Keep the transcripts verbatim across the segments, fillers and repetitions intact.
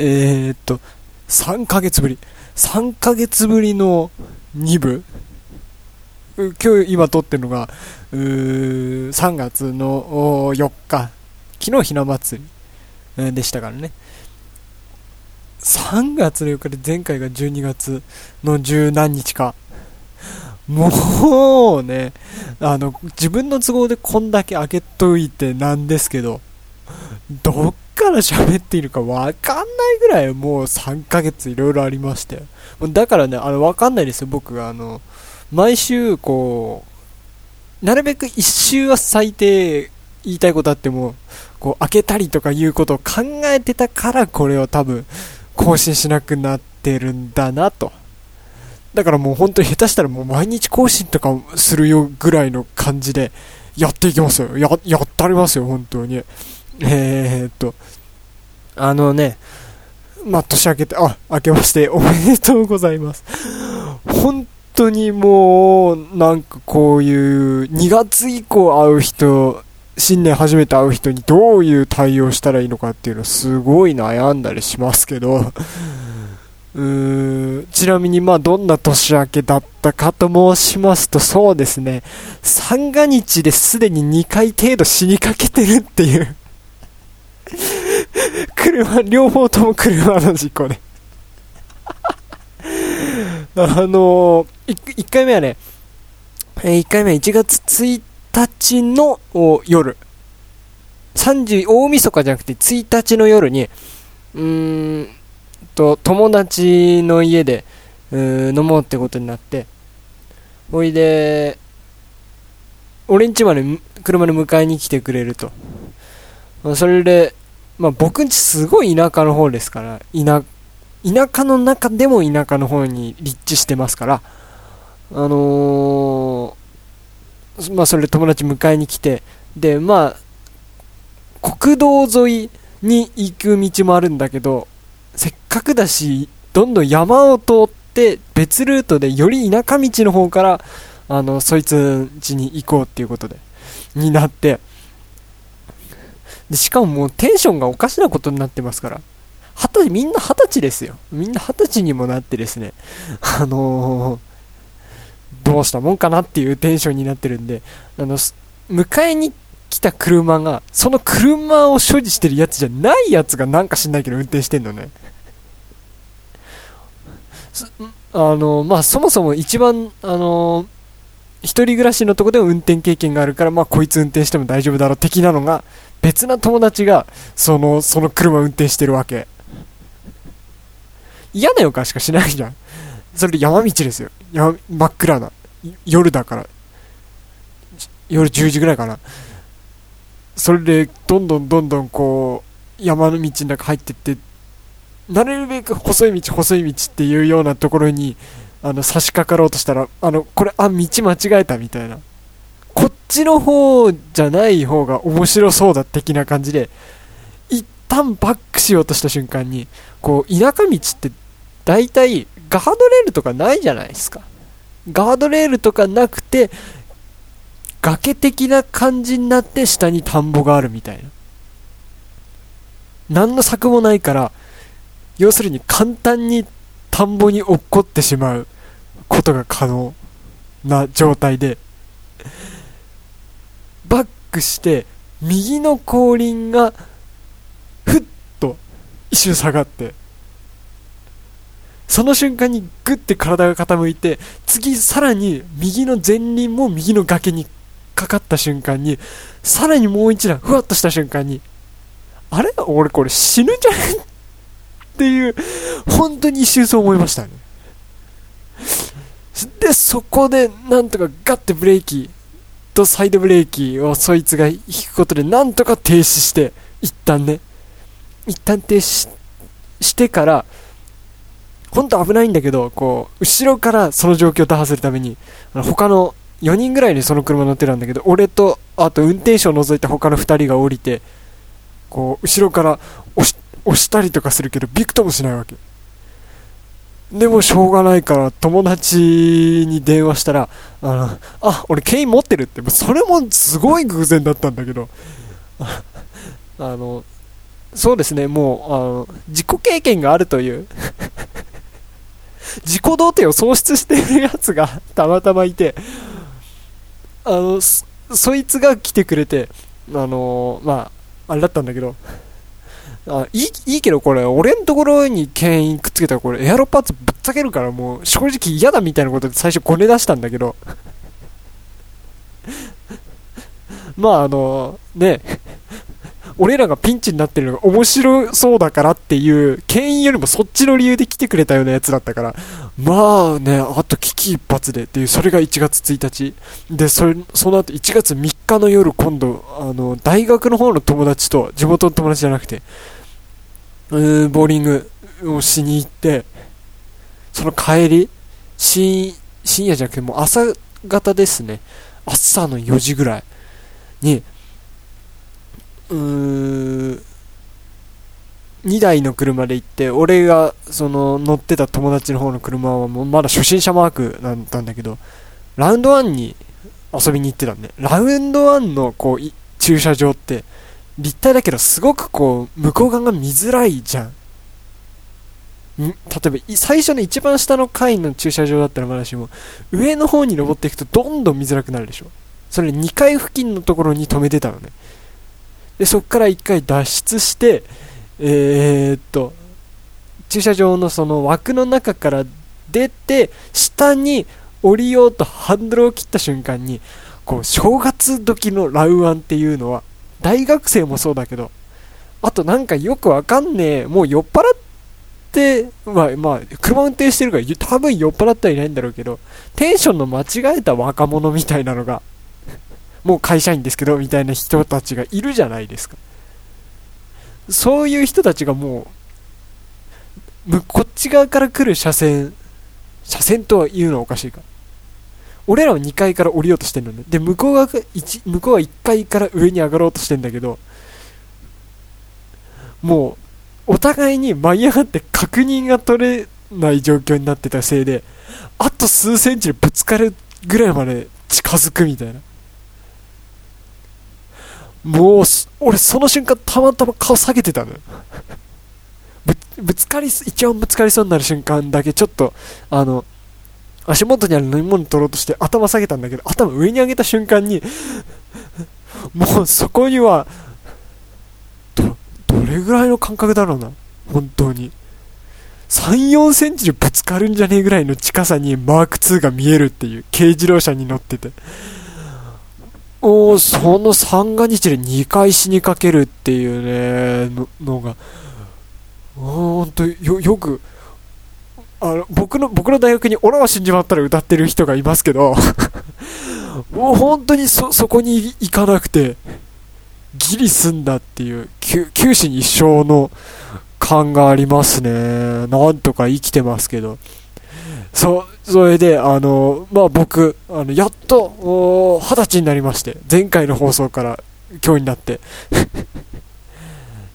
えー、っとさんかげつぶりさんかげつぶりのに部、今日今撮ってるのがうーさんがつのよっか、昨日ひな祭りでしたからね。さんがつのよっかで前回がじゅうにがつの十何日か、もうね、あの自分の都合でこんだけ開けといてなんですけど、どっから喋っているかわかんないぐらいもうさんかげついろいろありまして、だからね、あのわかんないですよ。僕があの毎週こうなるべく一週は最低言いたいことあってもこう開けたりとかいうことを考えてたから、これを多分更新しなくなってるんだなと。だからもう本当に下手したらもう毎日更新とかするよぐらいの感じでやっていきますよ。 や, やってありますよ本当に。えー、っとあのね、まあ年明けて、あ、明けましておめでとうございます。本当本当にもうなんかこういうにがつ以降会う人、新年初めて会う人にどういう対応したらいいのかっていうのすごい悩んだりしますけどうーん、ちなみにまあどんな年明けだったかと申しますと、そうですね、三が日ですでににかい程度死にかけてるっていう車、両方とも車の事故であのいっかいめはね、いっかいめはいちがつついたちの夜、さんじゅう大晦日じゃなくてついたちの夜に、うーんと友達の家で飲もうってことになって、おいで俺ん家まで車で迎えに来てくれると。それで、まあ、僕ん家すごい田舎の方ですから、田舎田舎の中でも田舎の方に立地してますから、あのー、まあそれで友達迎えに来て、でまあ国道沿いに行く道もあるんだけど、せっかくだしどんどん山を通って別ルートでより田舎道の方からあのそいつ家に行こうっていうことでになって、でしかももうテンションがおかしなことになってますから、はたち、みんなはたちですよ。みんなはたちにもなってですね、あのー、どうしたもんかなっていうテンションになってるんで、あの迎えに来た車がその車を所持してるやつじゃないやつがなんか知んないけど運転してんのねあのー、まあそもそも一番あのー、一人暮らしのとこでも運転経験があるから、まあこいつ運転しても大丈夫だろう的なのが、別な友達がそのその車運転してるわけ。嫌な予感しかしないじゃん。それで山道ですよ。山、真っ暗な夜だから、夜じゅうじぐらいかな。それでどんどんどんどんこう山の道の中入ってって、なるべく細い道細い道っていうようなところにあの差し掛かろうとしたら、あのこれあ道間違えたみたいな、こっちの方じゃない方が面白そうだ的な感じで一旦バックしようとした瞬間に、こう田舎道って大体ガードレールとかないじゃないですか。ガードレールとかなくて崖的な感じになって、下に田んぼがあるみたいな、何の柵もないから、要するに簡単に田んぼに落っこってしまうことが可能な状態で、バックして右の後輪がふっと一瞬下がって、その瞬間にグッて体が傾いて、次さらに右の前輪も右の崖にかかった瞬間に、さらにもう一段ふわっとした瞬間に、あれ俺これ死ぬんじゃないっていう、本当に一瞬そう思いましたね。でそこでなんとかガッてブレーキとサイドブレーキをそいつが引くことでなんとか停止して、一旦ね一旦停止 し, してから本当危ないんだけど、こう後ろからその状況を打破するために、あの他のよにんぐらいにその車乗ってたんだけど、俺とあと運転手を除いた他のふたりが降りて、こう後ろから押 し, 押したりとかするけど、びくともしないわけで、もしょうがないから友達に電話したら、あのあ俺ケイン持ってるって、それもすごい偶然だったんだけどあのそうですね、もうあの自己経験があるという自己童貞を喪失しているやつがたまたまいて、あの そ, そいつが来てくれて、あのまああれだったんだけど、あい い, いいけどこれ俺のところに牽引くっつけたらこれエアロパーツぶっつけるからもう正直嫌だみたいなことで最初こね出したんだけどまああのね俺らがピンチになってるのが面白そうだからっていう牽引よりもそっちの理由で来てくれたようなやつだったから、まあね、あと危機一髪でっていう、それがいちがつついたちで、 そ, れその後いちがつみっかの夜、今度あの大学の方の友達と、地元の友達じゃなくてうーボーリングをしに行って、その帰り 深, 深夜じゃなくてもう朝方ですね、朝のよじぐらいにうーにだいの車で行って、俺がその乗ってた友達の方の車はもうまだ初心者マークだったんだけど、ラウンドワンに遊びに行ってたんで、ラウンドワンのこう駐車場って立体だけどすごくこう向こう側が見づらいじゃん。例えば最初の一番下の階の駐車場だったらまだしも、上の方に登っていくとどんどん見づらくなるでしょ。それにかい付近のところに止めてたのね。でそっからいっかい脱出して、えー、っと駐車場のその枠の中から出て下に降りようとハンドルを切った瞬間に、こう正月時のラウアンっていうのは大学生もそうだけど、あとなんかよくわかんねえ、もう酔っ払って、まあ、まあ車運転してるから多分酔っ払ってはいないんだろうけど、テンションの間違えた若者みたいなのが、もう会社員ですけどみたいな人たちがいるじゃないですか。そういう人たちがもうこっち側から来る車線車線とは言うのはおかしいか、俺らはにかいから降りようとしてるのね。で向こうがいち、向こうはいっかいから上に上がろうとしてるんだけど、もうお互いに舞い上がって確認が取れない状況になってたせいで、あと数センチでぶつかるぐらいまで近づくみたいな。もう俺その瞬間たまたま顔下げてたのよぶ, ぶつかり一応ぶつかりそうになる瞬間だけちょっとあの足元にある飲み物取ろうとして頭下げたんだけど、頭上に上げた瞬間にもうそこには ど, どれぐらいの感覚だろうな、本当に さん,よん センチでぶつかるんじゃねえぐらいの近さにマークツーが見えるっていう軽自動車に乗ってて、おその三が日でにかい死にかけるっていうね の, のがほんと よ, よくあの 僕, の僕の大学にオラは死んじまったら歌ってる人がいますけどもう本当に そ, そこに行かなくてギリ済んだっていう 九, 九死に一生の感がありますね。なんとか生きてますけど、そ, それであの、まあ、僕あのやっと二十歳になりまして、前回の放送から今日になって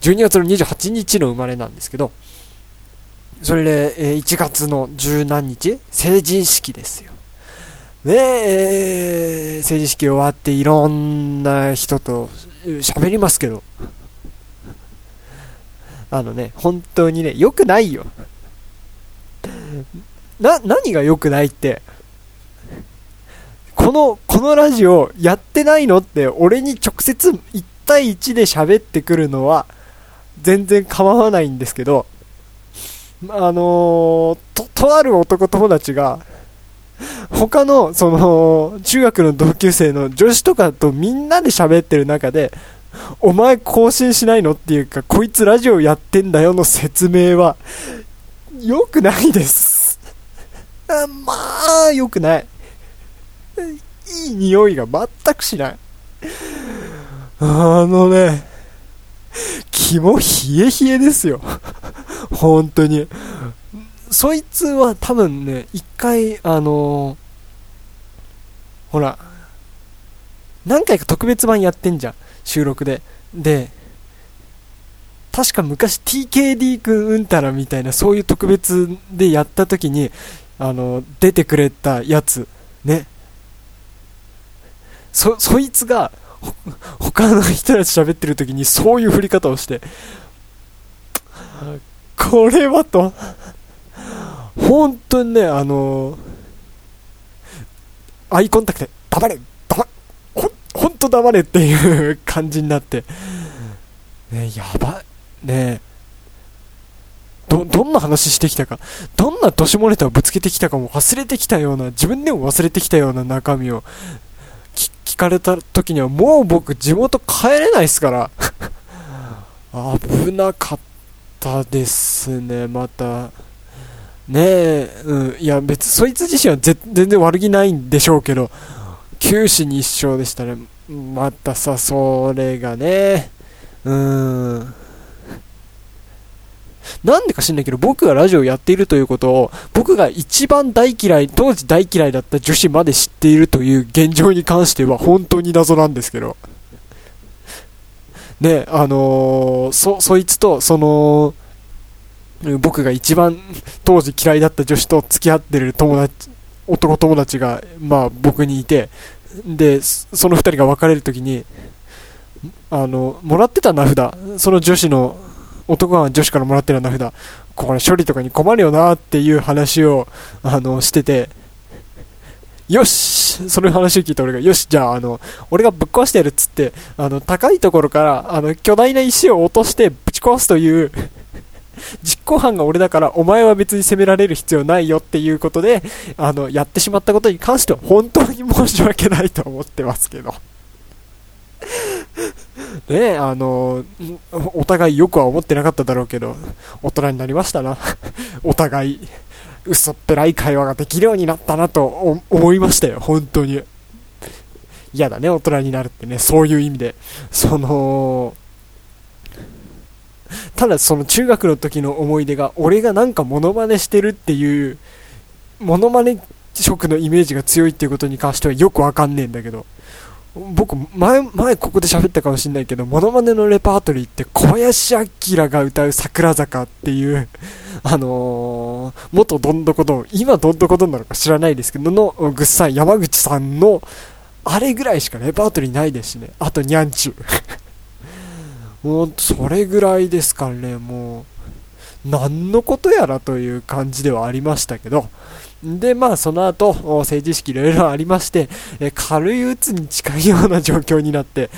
じゅうにがつのにじゅうはちにちの生まれなんですけど、それで、えー、いちがつのじゅうなんにち成人式ですよ。で、えー、成人式終わっていろんな人と喋りますけど、あのね本当にね良くないよな、何が良くないって、この、このラジオやってないのって俺に直接いちたいいちで喋ってくるのは全然構わないんですけど、あのー、と、とある男友達が他のその中学の同級生の女子とかとみんなで喋ってる中で、お前更新しないのっていうか、こいつラジオやってんだよの説明は良くないです。あまあ良くないいい匂いが全くしない。あのね肝冷え冷えですよ本当に。そいつは多分ね一回あのー、ほら何回か特別版やってんじゃん、収録で。で確か昔 ティーケーディー 君うんたらみたいな、そういう特別でやった時にあの出てくれたやつね、そそいつが他の人たち喋ってる時にそういう振り方をして、これはと本当にね、あのー、アイコンタクトで黙れ黙れほ、ほんと黙れっていう感じになってね、やばいね、どどんな話してきたか、どんな年漏れたをぶつけてきたかも忘れてきたような、自分でも忘れてきたような中身を聞かれた時にはもう僕地元帰れないですから危なかったですね。またねえ、うん、いや別にそいつ自身はぜ全然悪気ないんでしょうけど、九死に一生でしたね。またさ、それがね、うーん、なんでか知んないけど、僕がラジオやっているということを、僕が一番大嫌い、当時大嫌いだった女子まで知っているという現状に関しては本当に謎なんですけどね、あのー、そそいつとその僕が一番当時嫌いだった女子と付き合ってる友達、男友達がまあ僕にいて、でその二人が別れるときに、あのもらってた名札、その女子の男は女子からもらってる名札、これ処理とかに困るよなっていう話をあのしてて、よし、その話を聞いた俺が、よし、じゃあ、あの俺がぶっ壊してやるっつって、あの高いところからあの巨大な石を落としてぶち壊すという実行犯が俺だから、お前は別に責められる必要ないよっていうことで、あのやってしまったことに関しては本当に申し訳ないと思ってますけどねえ、あのお互いよくは思ってなかっただろうけど、大人になりましたなお互い嘘っぺらい会話ができるようになったなと思いましたよ。本当に嫌だね、大人になるってね、そういう意味で。そのただその中学の時の思い出が、俺がなんかモノマネしてるっていう、モノマネ色のイメージが強いっていうことに関してはよくわかんねえんだけど、僕前前ここで喋ったかもしれないけど、モノマネのレパートリーって小林明が歌う桜坂っていうあのー、元どんどこどん、今どんどこどんなのか知らないですけどのぐっさん山口さんのあれぐらいしかレパートリーないですしね。あとにゃんちゅうもうそれぐらいですかね。もう何のことやらという感じではありましたけど、でまあその後政治意識いろいろありまして、え軽い鬱に近いような状況になって、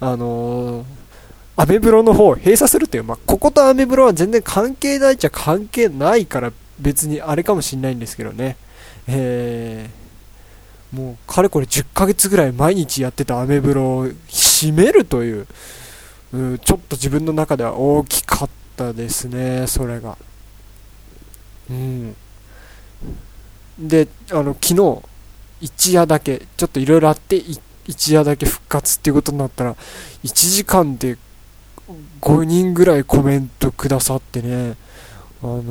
あのー、アメブロの方を閉鎖するという、まあ、こことアメブロは全然関係ないっちゃ関係ないから別にあれかもしれないんですけどね、えー、もうかれこれじゅっかげつぐらい毎日やってたアメブロを閉めるという、うん、ちょっと自分の中では大きかったですね、それが。うんで、あの昨日一夜だけちょっといろいろあってい一夜だけ復活っていうことになったら、いちじかんでごにんぐらいコメントくださってね、あの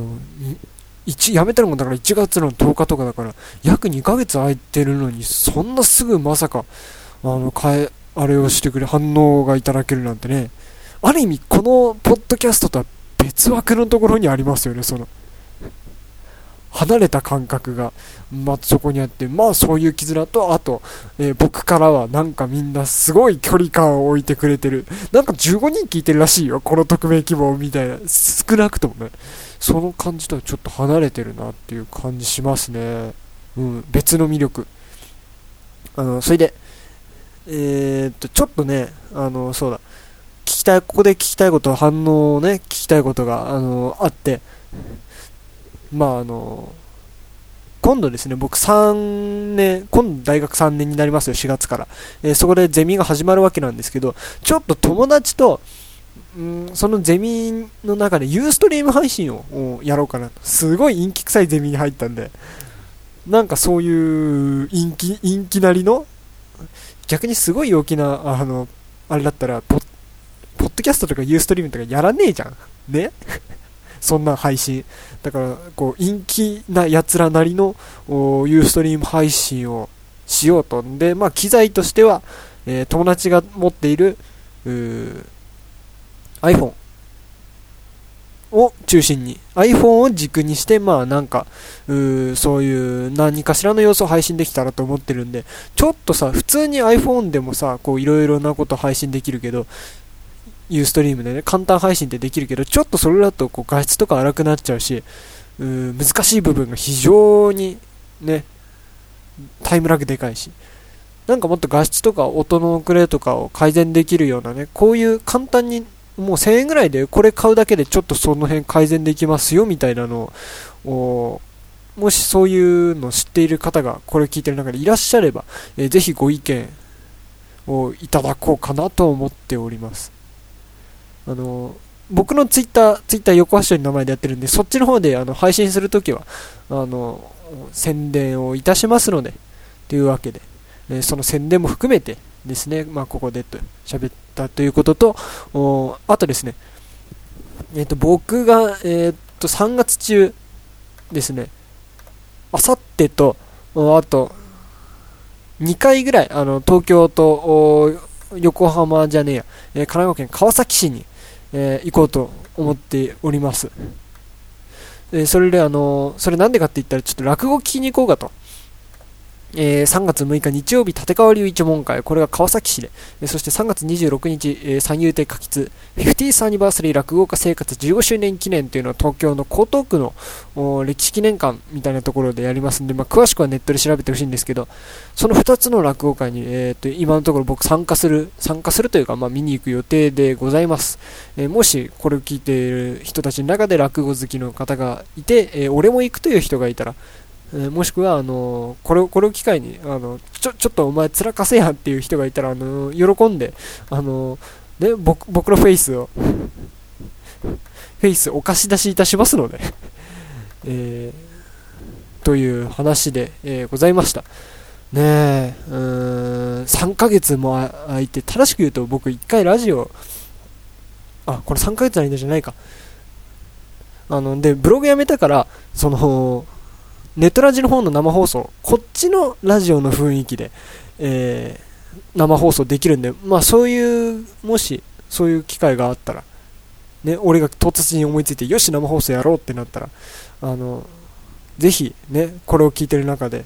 いちやめたのもだからいちがつのとおかとかだから、約にかげつ空いてるのに、そんなすぐまさかあの変えあれをしてくれ反応がいただけるなんてね、ある意味このポッドキャストとは別枠のところにありますよね、その離れた感覚がまあそこにあって、まあそういう絆と、あと、えー、僕からはなんかみんなすごい距離感を置いてくれてる、なんかじゅうごにん聞いてるらしいよこの匿名希望みたいな、少なくともねその感じとはちょっと離れてるなっていう感じしますね、うん、別の魅力。あのそれでえー、っとちょっとね、あのそうだ聞きたい、ここで聞きたいこと反応をね、聞きたいことが、あのあって、まああの今度ですね、僕さんねん、今度大学さんねんになりますよ、しがつから、えー、そこでゼミが始まるわけなんですけど、ちょっと友達と、うん、そのゼミの中でユーストリーム配信をやろうかなと。すごい陰気臭いゼミに入ったんで、なんかそういう陰気、陰気なりの、逆にすごい陽気なあのあれだったらポ ッ, ポッドキャストとかユーストリームとかやらねえじゃんねそんな配信だから、こう陰気なやつらなりのユーストリーム配信をしようと。でまあ機材としては、えー、友達が持っている iPhone を中心に iPhone を軸にして、まあなんかうそういう何かしらの様子を配信できたらと思ってるんで、ちょっとさ普通に iPhone でもさこういろいろなこと配信できるけど、ユーストリームでね、簡単配信ってできるけど、ちょっとそれだとこう画質とか荒くなっちゃうし、うーん、難しい部分が非常にね、タイムラグでかいし、なんかもっと画質とか音の遅れとかを改善できるようなね、こういう簡単にもうせんえんぐらいでこれ買うだけでちょっとその辺改善できますよみたいなのを、もしそういうの知っている方がこれ聞いてる中でいらっしゃれば、えー、ぜひご意見をいただこうかなと思っております。あの僕のツイッターツイッター横橋の名前でやってるんで、そっちの方であの配信するときはあの宣伝をいたしますので、というわけで、えー、その宣伝も含めてですね、まあ、ここでと喋ったということと、あとですね、えー、と僕が、えー、とさんがつ中ですね、あさってとあとにかいぐらい、あの東京と横浜じゃねえや、えー、神奈川県川崎市に、えー、行こうと思っております。えー、それであのー、それなんでかって言ったら、ちょっと落語聞きに行こうかと。えー、さんがつむいか日曜日、立川流一門会、これが川崎市で、えー、そしてさんがつにじゅうろくにち、えー、三遊亭歌吉ごじゅうアニバーサリー落語家生活じゅうごしゅうねん記念というのを東京の江東区の歴史記念館みたいなところでやりますので、まあ、詳しくはネットで調べてほしいんですけど、そのふたつの落語会に、えー、と今のところ僕参加する参加するというか、まあ、見に行く予定でございます。えー、もしこれを聞いている人たちの中で落語好きの方がいて、えー、俺も行くという人がいたら、えー、もしくはあのー、これをこれを機会にあのちょちょっとお前つらかせやんっていう人がいたら、あのー、喜んであのー、ね、僕僕のフェイスをフェイスお貸し出しいたしますので、えー、という話で、えー、ございましたね。えうーん、さんかげつも空いて、正しく言うと僕いっかいラジオ、あこれさんかげつの間じゃないか、あのでブログやめたから、そのネットラジの方の生放送、こっちのラジオの雰囲気で、えー、生放送できるんで、まあそういう、もしそういう機会があったら、ね、俺が唐突に思いついて、よし生放送やろうってなったら、あの、ぜひね、これを聞いてる中で、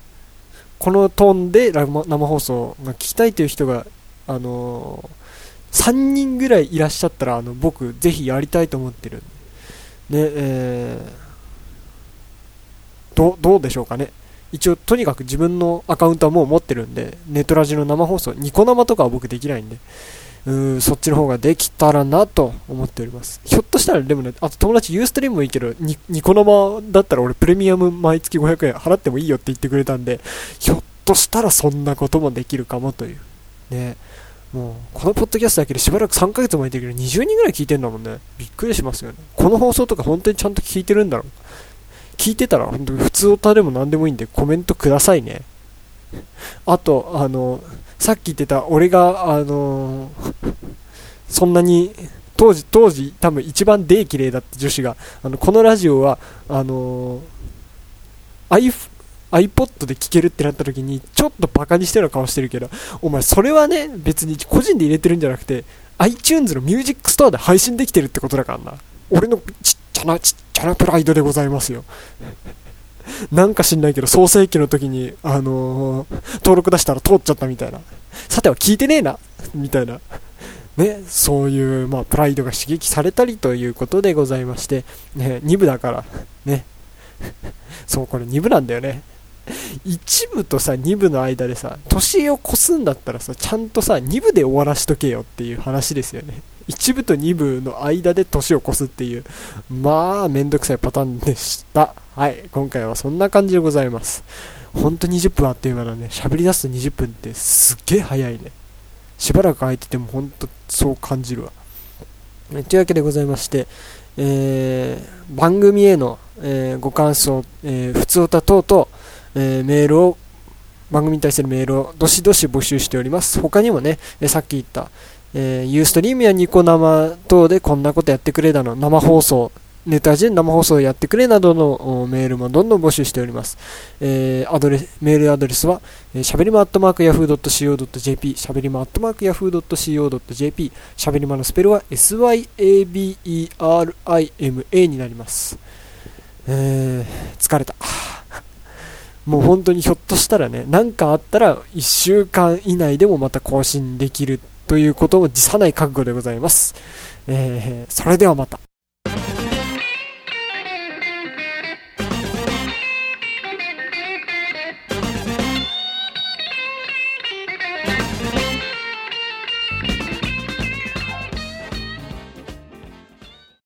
このトーンで生放送が聞きたいという人が、あのー、さんにんぐらいいらっしゃったら、あの、僕ぜひやりたいと思ってるんで、ね、えーど, どうでしょうかね。一応とにかく自分のアカウントはもう持ってるんで、ネットラジの生放送、ニコ生とかは僕できないんで、うーん、そっちの方ができたらなと思っております。ひょっとしたらでもね、あと友達ユーストリームもいいけど、ニ, ニコ生だったら俺プレミアム毎月ごひゃくえん払ってもいいよって言ってくれたんで、ひょっとしたらそんなこともできるかもというね。もうこのポッドキャストだけでしばらくさんかげつもいてるけど、にじゅうにんぐらい聞いてんだもんね。びっくりしますよね。この放送とか本当にちゃんと聞いてるんだろう。聞いてたら本当に普通歌でも何でもいいんでコメントくださいね。あとあのさっき言ってた俺があのそんなに当時当時多分一番デー綺麗だった女子が、あのこのラジオはあの iPod で聴けるってなった時にちょっとバカにしてる顔してるけど、お前それはね別に個人で入れてるんじゃなくて iTunes のミュージックストアで配信できてるってことだからな。俺のちっちゃなちっちゃなプライドでございますよ。なんか知んないけど創世記の時にあのー、登録出したら通っちゃったみたいな。さては聞いてねえなみたいなね、そういうまあプライドが刺激されたりということでございまして、ね、に部だからね。そうこれに部なんだよね。いち部とさに部の間でさ年を越すんだったらさ、ちゃんとさに部で終わらしとけよっていう話ですよね。いち部とに部の間で年を越すっていう、まあめんどくさいパターンでした。はい、今回はそんな感じでございます。ほんとにじゅっぷんあっという間だね。喋り出すとにじゅっぷんってすっげえ早いね。しばらく空いててもほんとそう感じるわ。というわけでございまして、えー、番組への、えー、ご感想、えー、ふつおた等々、えー、メールを番組に対するメールをどしどし募集しております。他にもね、えー、さっき言ったえー、ユーストリームやニコ生等でこんなことやってくれだの、生放送ネタで生放送やってくれなどのメールもどんどん募集しております。えー、アドレスメールアドレスは、えー、しゃべりま アットマークヤフードットシーオードットジェーピー しゃべりま アットマークヤフードットシーオードットジェーピー しゃべりまのスペルは エスワイエービーイーアールアイエムエー になります。えー、疲れた。もう本当にひょっとしたらね、何かあったらいっしゅうかん以内でもまた更新できるということも辞さない覚悟でございます。えー、それではまた。